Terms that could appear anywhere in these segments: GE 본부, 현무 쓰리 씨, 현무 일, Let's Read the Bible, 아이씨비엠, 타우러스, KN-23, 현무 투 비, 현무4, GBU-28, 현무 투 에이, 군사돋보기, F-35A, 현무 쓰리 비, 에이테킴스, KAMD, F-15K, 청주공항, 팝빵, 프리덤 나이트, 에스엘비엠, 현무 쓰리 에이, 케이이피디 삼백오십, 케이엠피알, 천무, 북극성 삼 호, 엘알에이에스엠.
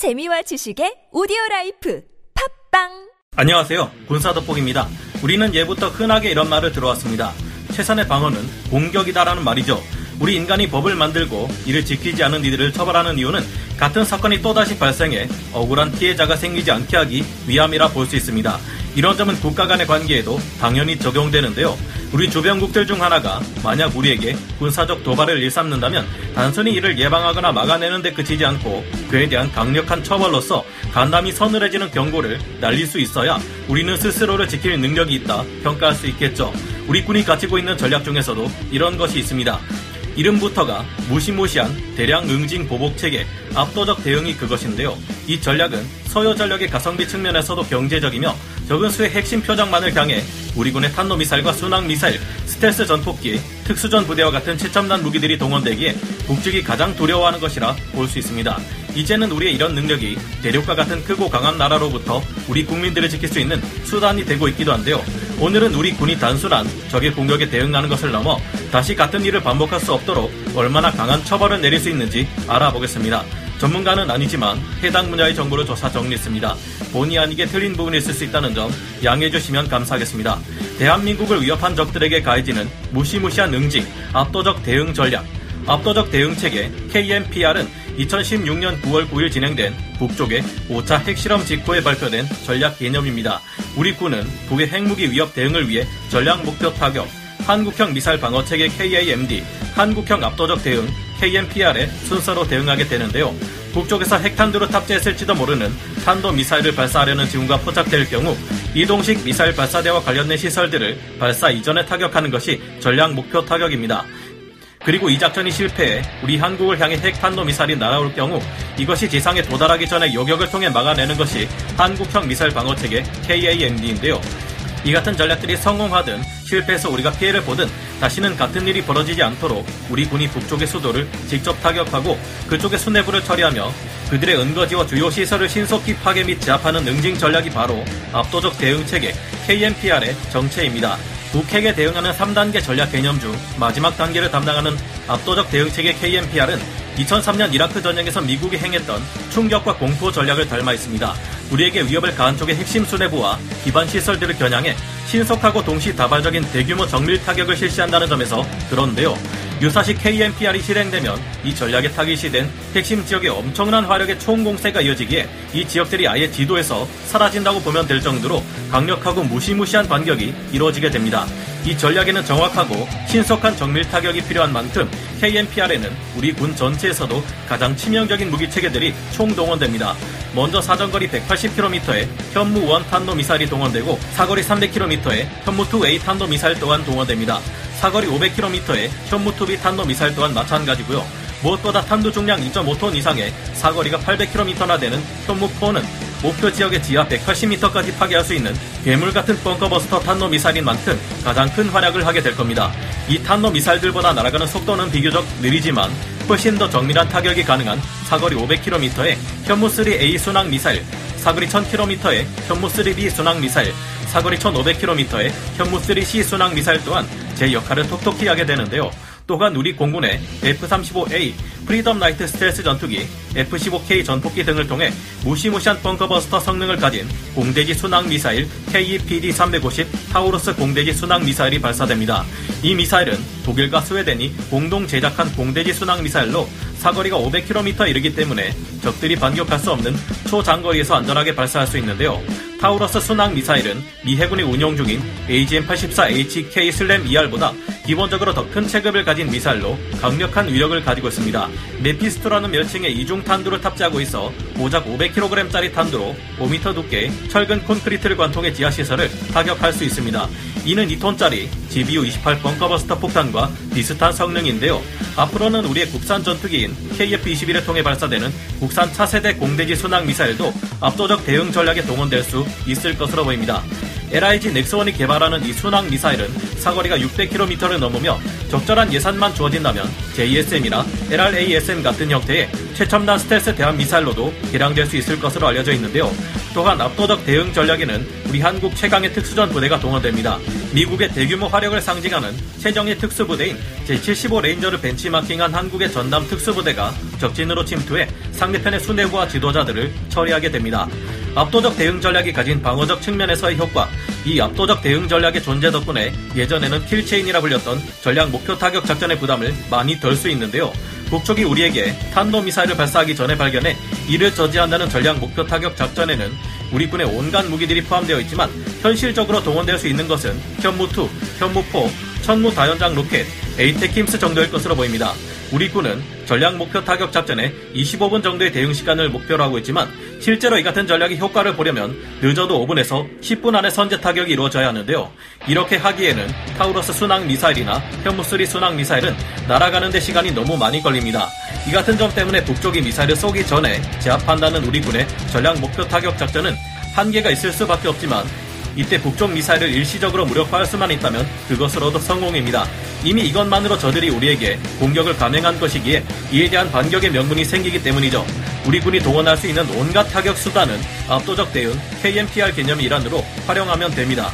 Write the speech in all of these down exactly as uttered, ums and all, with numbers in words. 재미와 지식의 오디오라이프 팝빵. 안녕하세요. 군사도폭입니다. 우리는 예부터 흔하게 이런 말을 들어왔습니다. 최선의 방어는 공격이다라는 말이죠. 우리 인간이 법을 만들고 이를 지키지 않은 이들을 처벌하는 이유는 같은 사건이 또다시 발생해 억울한 피해자가 생기지 않게 하기 위함이라 볼 수 있습니다. 이런 점은 국가 간의 관계에도 당연히 적용되는데요. 우리 주변국들 중 하나가 만약 우리에게 군사적 도발을 일삼는다면 단순히 이를 예방하거나 막아내는 데 그치지 않고 그에 대한 강력한 처벌로서 간담이 서늘해지는 경고를 날릴 수 있어야 우리는 스스로를 지킬 능력이 있다 평가할 수 있겠죠. 우리 군이 가지고 있는 전략 중에서도 이런 것이 있습니다. 이름부터가 무시무시한 대량 응징 보복체계, 압도적 대응이 그것인데요. 이 전략은 서요 전력의 가성비 측면에서도 경제적이며 적은 수의 핵심 표적만을 향해 우리 군의 탄도미사일과 순항미사일, 스텔스 전폭기, 특수전 부대와 같은 최첨단 무기들이 동원되기에 북측이 가장 두려워하는 것이라 볼 수 있습니다. 이제는 우리의 이런 능력이 대륙과 같은 크고 강한 나라로부터 우리 국민들을 지킬 수 있는 수단이 되고 있기도 한데요. 오늘은 우리 군이 단순한 적의 공격에 대응하는 것을 넘어 다시 같은 일을 반복할 수 없도록 얼마나 강한 처벌을 내릴 수 있는지 알아보겠습니다. 전문가는 아니지만 해당 분야의 정보를 조사 정리했습니다. 본의 아니게 틀린 부분이 있을 수 있다는 점 양해해 주시면 감사하겠습니다. 대한민국을 위협한 적들에게 가해지는 무시무시한 응징, 압도적 대응 전략, 압도적 대응 체계 케이엠피알은 이천십육년 구월 구일 진행된 북쪽의 오차 핵실험 직후에 발표된 전략 개념입니다. 우리 군은 북의 핵무기 위협 대응을 위해 전략 목표 타격, 한국형 미사일 방어 체계 케이에이엠디, 한국형 압도적 대응 케이엠피알의 순서로 대응하게 되는데요. 북쪽에서 핵탄두로 탑재했을지도 모르는 탄도미사일을 발사하려는 지원과 포착될 경우 이동식 미사일 발사대와 관련된 시설들을 발사 이전에 타격하는 것이 전략 목표 타격입니다. 그리고 이 작전이 실패해 우리 한국을 향해 핵탄도미사일이 날아올 경우 이것이 지상에 도달하기 전에 요격을 통해 막아내는 것이 한국형 미사일 방어체계 케이에이엠디인데요. 이 같은 전략들이 성공하든 실패해서 우리가 피해를 보든 다시는 같은 일이 벌어지지 않도록 우리 군이 북쪽의 수도를 직접 타격하고 그쪽의 수뇌부를 처리하며 그들의 은거지와 주요 시설을 신속히 파괴 및 제압하는 응징 전략이 바로 압도적 대응체계 케이엠피알의 정체입니다. 북핵에 대응하는 삼 단계 전략 개념 중 마지막 단계를 담당하는 압도적 대응체계 케이엠피알은 이천삼년 이라크 전쟁에서 미국이 행했던 충격과 공포 전략을 닮아 있습니다. 우리에게 위협을 가한 쪽의 핵심 수뇌부와 기반 시설들을 겨냥해 신속하고 동시다발적인 대규모 정밀 타격을 실시한다는 점에서 그런데요. 유사시 케이엠피알이 실행되면 이 전략에 타깃이 된 핵심 지역에 엄청난 화력의 총공세가 이어지기에 이 지역들이 아예 지도에서 사라진다고 보면 될 정도로 강력하고 무시무시한 반격이 이루어지게 됩니다. 이 전략에는 정확하고 신속한 정밀 타격이 필요한 만큼 케이엠피알에는 우리 군 전체에서도 가장 치명적인 무기체계들이 총동원됩니다. 먼저 사정거리 백팔십 킬로미터에 현무 일 탄도미사일이 동원되고 사거리 삼백 킬로미터에 현무 투 에이 탄도미사일 또한 동원됩니다. 사거리 오백 킬로미터에 현무 투 비 탄도미사일 또한 마찬가지고요. 무엇보다 탄두 중량 이 점 오 톤 이상의 사거리가 팔백 킬로미터나 되는 현무 사는 목표 지역의 지하 백팔십 미터까지 파괴할 수 있는 괴물같은 벙커버스터 탄도미사일인 만큼 가장 큰 활약을 하게 될 겁니다. 이 탄도미사일들보다 날아가는 속도는 비교적 느리지만 훨씬 더 정밀한 타격이 가능한 사거리 오백 킬로미터에 현무 쓰리 에이 순항미사일, 사거리 천 킬로미터에 현무 쓰리 비 순항미사일, 사거리 천오백 킬로미터에 현무 쓰리 씨 순항미사일 또한 제 역할을 톡톡히 하게 되는데요. 또한 우리 공군의 에프 삼십오 에이, 프리덤 나이트 스텔스 전투기, 에프 십오 케이 전폭기 등을 통해 무시무시한 벙커버스터 성능을 가진 공대지 순항미사일 케이이피디 삼백오십 타우러스 공대지 순항미사일이 발사됩니다. 이 미사일은 독일과 스웨덴이 공동 제작한 공대지 순항미사일로 사거리가 오백 킬로미터 이르기 때문에 적들이 반격할 수 없는 초장거리에서 안전하게 발사할 수 있는데요. 타우러스 순항미사일은 미 해군이 운용 중인 에이지엠 팔십사 에이치케이 슬램 이알보다 기본적으로 더 큰 체급을 가진 미사일로 강력한 위력을 가지고 있습니다. 메피스토라는 멸칭의 이중 탄두를 탑재하고 있어 고작 오백 킬로그램짜리 탄두로 오 미터 두께의 철근 콘크리트를 관통해 지하시설을 타격할 수 있습니다. 이는 이 톤짜리 지비유 이십팔 벙커버스터 폭탄과 비슷한 성능인데요. 앞으로는 우리의 국산 전투기인 케이에프 이십일을 통해 발사되는 국산 차세대 공대지 순항미사일도 압도적 대응 전략에 동원될 수 있을 것으로 보입니다. 엘아이지 넥스원이 개발하는 이 순항 미사일은 사거리가 육백 킬로미터를 넘으며 적절한 예산만 주어진다면 제이에스엠이나 엘알에이에스엠 같은 형태의 최첨단 스텔스 대함 미사일로도 개량될 수 있을 것으로 알려져 있는데요. 또한 압도적 대응 전략에는 우리 한국 최강의 특수전 부대가 동원됩니다. 미국의 대규모 화력을 상징하는 최정예 특수부대인 제칠십오 레인저를 벤치마킹한 한국의 전남 특수부대가 적진으로 침투해 상대편의 수뇌부와 지도자들을 처리하게 됩니다. 압도적 대응 전략이 가진 방어적 측면에서의 효과, 이 압도적 대응 전략의 존재 덕분에 예전에는 킬체인이라 불렸던 전략 목표 타격 작전의 부담을 많이 덜 수 있는데요. 북쪽이 우리에게 탄도미사일을 발사하기 전에 발견해 이를 저지한다는 전략 목표 타격 작전에는 우리 군의 온갖 무기들이 포함되어 있지만 현실적으로 동원될 수 있는 것은 현무2, 현무4, 천무 다연장 로켓, 에이테킴스 정도일 것으로 보입니다. 우리 군은 전략 목표 타격 작전에 이십오 분 정도의 대응 시간을 목표로 하고 있지만 실제로 이 같은 전략의 효과를 보려면 늦어도 오 분에서 십 분 안에 선제 타격이 이루어져야 하는데요. 이렇게 하기에는 타우러스 순항 미사일이나 현무 삼 순항 미사일은 날아가는 데 시간이 너무 많이 걸립니다. 이 같은 점 때문에 북쪽이 미사일을 쏘기 전에 제압한다는 우리 군의 전략 목표 타격 작전은 한계가 있을 수밖에 없지만 이때 북쪽 미사일을 일시적으로 무력화할 수만 있다면 그것으로도 성공입니다. 이미 이것만으로 저들이 우리에게 공격을 감행한 것이기에 이에 대한 반격의 명분이 생기기 때문이죠. 우리 군이 동원할 수 있는 온갖 타격 수단은 압도적 대응 케이엠피알 개념의 일환으로 활용하면 됩니다.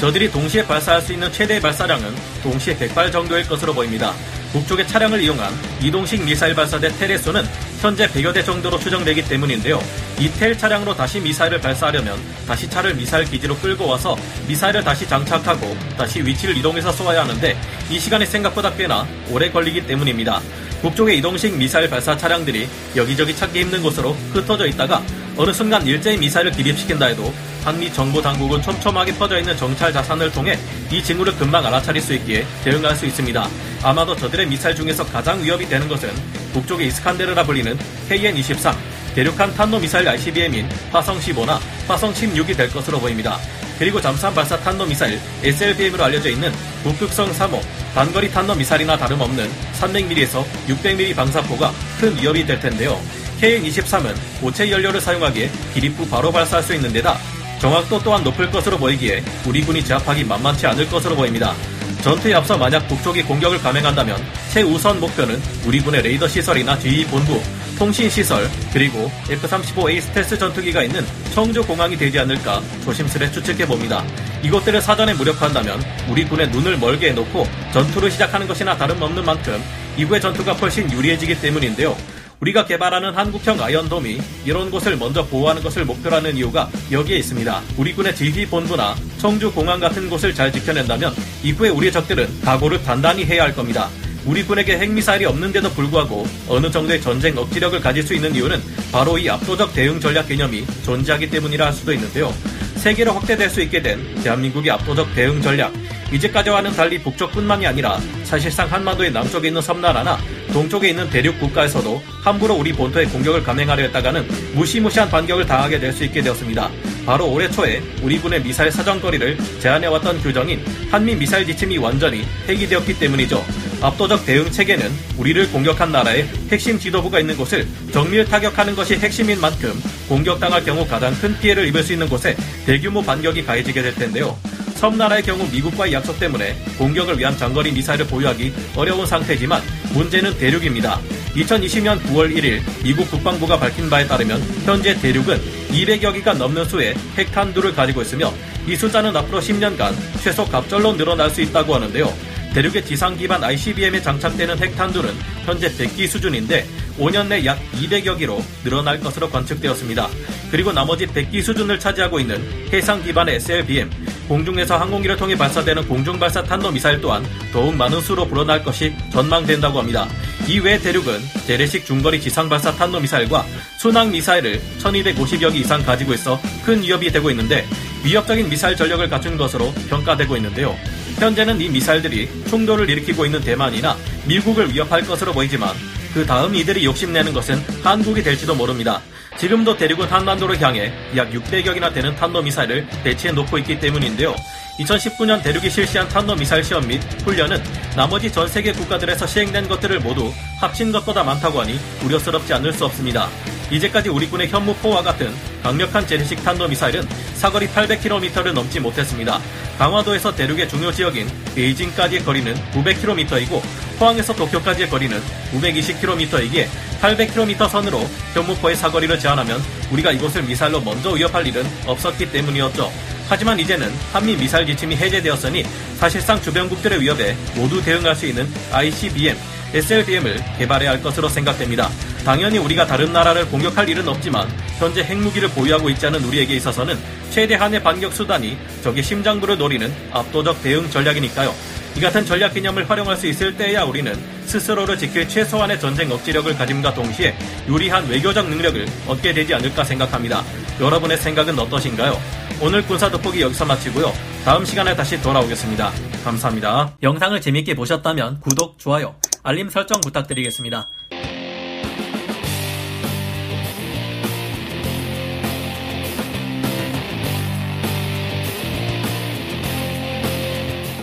저들이 동시에 발사할 수 있는 최대의 발사량은 동시에 백 발 정도일 것으로 보입니다. 북쪽의 차량을 이용한 이동식 미사일 발사대 텔의 수는 현재 백여 대 정도로 추정되기 때문인데요. 이 텔 차량으로 다시 미사일을 발사하려면 다시 차를 미사일 기지로 끌고 와서 미사일을 다시 장착하고 다시 위치를 이동해서 쏘아야 하는데 이 시간이 생각보다 꽤나 오래 걸리기 때문입니다. 북쪽의 이동식 미사일 발사 차량들이 여기저기 찾기 힘든 곳으로 흩어져 있다가 어느 순간 일제히 미사일을 기립시킨다 해도 한미 정보 당국은 촘촘하게 퍼져있는 정찰 자산을 통해 이 징후를 금방 알아차릴 수 있기에 대응할 수 있습니다. 아마도 저들의 미사일 중에서 가장 위협이 되는 것은 북쪽의 이스칸데르라 불리는 케이엔 이십삼, 대륙간 탄도미사일 아이씨비엠인 화성 십오나 화성 십육이 될 것으로 보입니다. 그리고 잠수함 발사 탄도미사일 에스엘비엠으로 알려져 있는 북극성 삼 호, 단거리 탄도미사일이나 다름없는 삼백 밀리미터에서 육백 밀리미터 방사포가 큰 위협이 될 텐데요. 케이엔 이십삼은 고체 연료를 사용하기에 기립 후 바로 발사할 수 있는 데다 정확도 또한 높을 것으로 보이기에 우리 군이 제압하기 만만치 않을 것으로 보입니다. 전투에 앞서 만약 북쪽이 공격을 감행한다면 최우선 목표는 우리 군의 레이더 시설이나 지이 본부, 통신 시설, 그리고 에프 삼십오 에이 스텔스 전투기가 있는 청주공항이 되지 않을까 조심스레 추측해봅니다. 이것들을 사전에 무력화한다면 우리 군의 눈을 멀게 해놓고 전투를 시작하는 것이나 다름없는 만큼 이후의 전투가 훨씬 유리해지기 때문인데요. 우리가 개발하는 한국형 아이언돔이 이런 곳을 먼저 보호하는 것을 목표로 하는 이유가 여기에 있습니다. 우리 군의 지휘 본부나 청주공항 같은 곳을 잘 지켜낸다면 이후에 우리의 적들은 각오를 단단히 해야 할 겁니다. 우리 군에게 핵미사일이 없는데도 불구하고 어느 정도의 전쟁 억지력을 가질 수 있는 이유는 바로 이 압도적 대응 전략 개념이 존재하기 때문이라 할 수도 있는데요. 세계로 확대될 수 있게 된 대한민국의 압도적 대응 전략, 이제까지와는 달리 북쪽뿐만이 아니라 사실상 한반도의 남쪽에 있는 섬나라나 동쪽에 있는 대륙 국가에서도 함부로 우리 본토의 공격을 감행하려 했다가는 무시무시한 반격을 당하게 될 수 있게 되었습니다. 바로 올해 초에 우리 군의 미사일 사정거리를 제한해왔던 규정인 한미 미사일 지침이 완전히 폐기되었기 때문이죠. 압도적 대응 체계는 우리를 공격한 나라의 핵심 지도부가 있는 곳을 정밀 타격하는 것이 핵심인 만큼 공격당할 경우 가장 큰 피해를 입을 수 있는 곳에 대규모 반격이 가해지게 될 텐데요. 섬나라의 경우 미국과의 약속 때문에 공격을 위한 장거리 미사일을 보유하기 어려운 상태지만 문제는 대륙입니다. 이천이십 년 구월 일 일 미국 국방부가 밝힌 바에 따르면 현재 대륙은 이백여 기가 넘는 수의 핵탄두를 가지고 있으며 이 숫자는 앞으로 십 년간 최소 갑절로 늘어날 수 있다고 하는데요. 대륙의 지상 기반 아이씨비엠에 장착되는 핵탄두는 현재 백 기 수준인데 오 년 내 약 이백여 기로 늘어날 것으로 관측되었습니다. 그리고 나머지 백 기 수준을 차지하고 있는 해상 기반의 에스엘비엠, 공중에서 항공기를 통해 발사되는 공중발사 탄도미사일 또한 더욱 많은 수로 불어날 것이 전망된다고 합니다. 이외 대륙은 재래식 중거리 지상발사 탄도미사일과 순항미사일을 천이백오십여 기 이상 가지고 있어 큰 위협이 되고 있는데 위협적인 미사일 전력을 갖춘 것으로 평가되고 있는데요. 현재는 이 미사일들이 충돌을 일으키고 있는 대만이나 미국을 위협할 것으로 보이지만 그 다음 이들이 욕심내는 것은 한국이 될지도 모릅니다. 지금도 대륙은 한반도를 향해 약 육백여 기나 되는 탄도미사일을 배치해 놓고 있기 때문인데요. 이천십구 년 대륙이 실시한 탄도 미사일 시험 및 훈련은 나머지 전 세계 국가들에서 시행된 것들을 모두 합친 것보다 많다고 하니 우려스럽지 않을 수 없습니다. 이제까지 우리 군의 현무 사와 같은 강력한 재래식 탄도 미사일은 사거리 팔백 킬로미터를 넘지 못했습니다. 강화도에서 대륙의 중요 지역인 베이징까지의 거리는 구백 킬로미터이고 포항에서 도쿄까지의 거리는 구백이십 킬로미터이기에 팔백 킬로미터 선으로 현무사의 사거리를 제한하면 우리가 이곳을 미사일로 먼저 위협할 일은 없었기 때문이었죠. 하지만 이제는 한미 미사일 지침이 해제되었으니 사실상 주변국들의 위협에 모두 대응할 수 있는 아이씨비엠, 에스엘비엠을 개발해야 할 것으로 생각됩니다. 당연히 우리가 다른 나라를 공격할 일은 없지만 현재 핵무기를 보유하고 있지 않은 우리에게 있어서는 최대한의 반격 수단이 적의 심장부를 노리는 압도적 대응 전략이니까요. 이 같은 전략 개념을 활용할 수 있을 때야 우리는 스스로를 지킬 최소한의 전쟁 억지력을 가짐과 동시에 유리한 외교적 능력을 얻게 되지 않을까 생각합니다. 여러분의 생각은 어떠신가요? 오늘 군사 돋보기 여기서 마치고요. 다음 시간에 다시 돌아오겠습니다. 감사합니다. 영상을 재밌게 보셨다면 구독, 좋아요, 알림 설정 부탁드리겠습니다.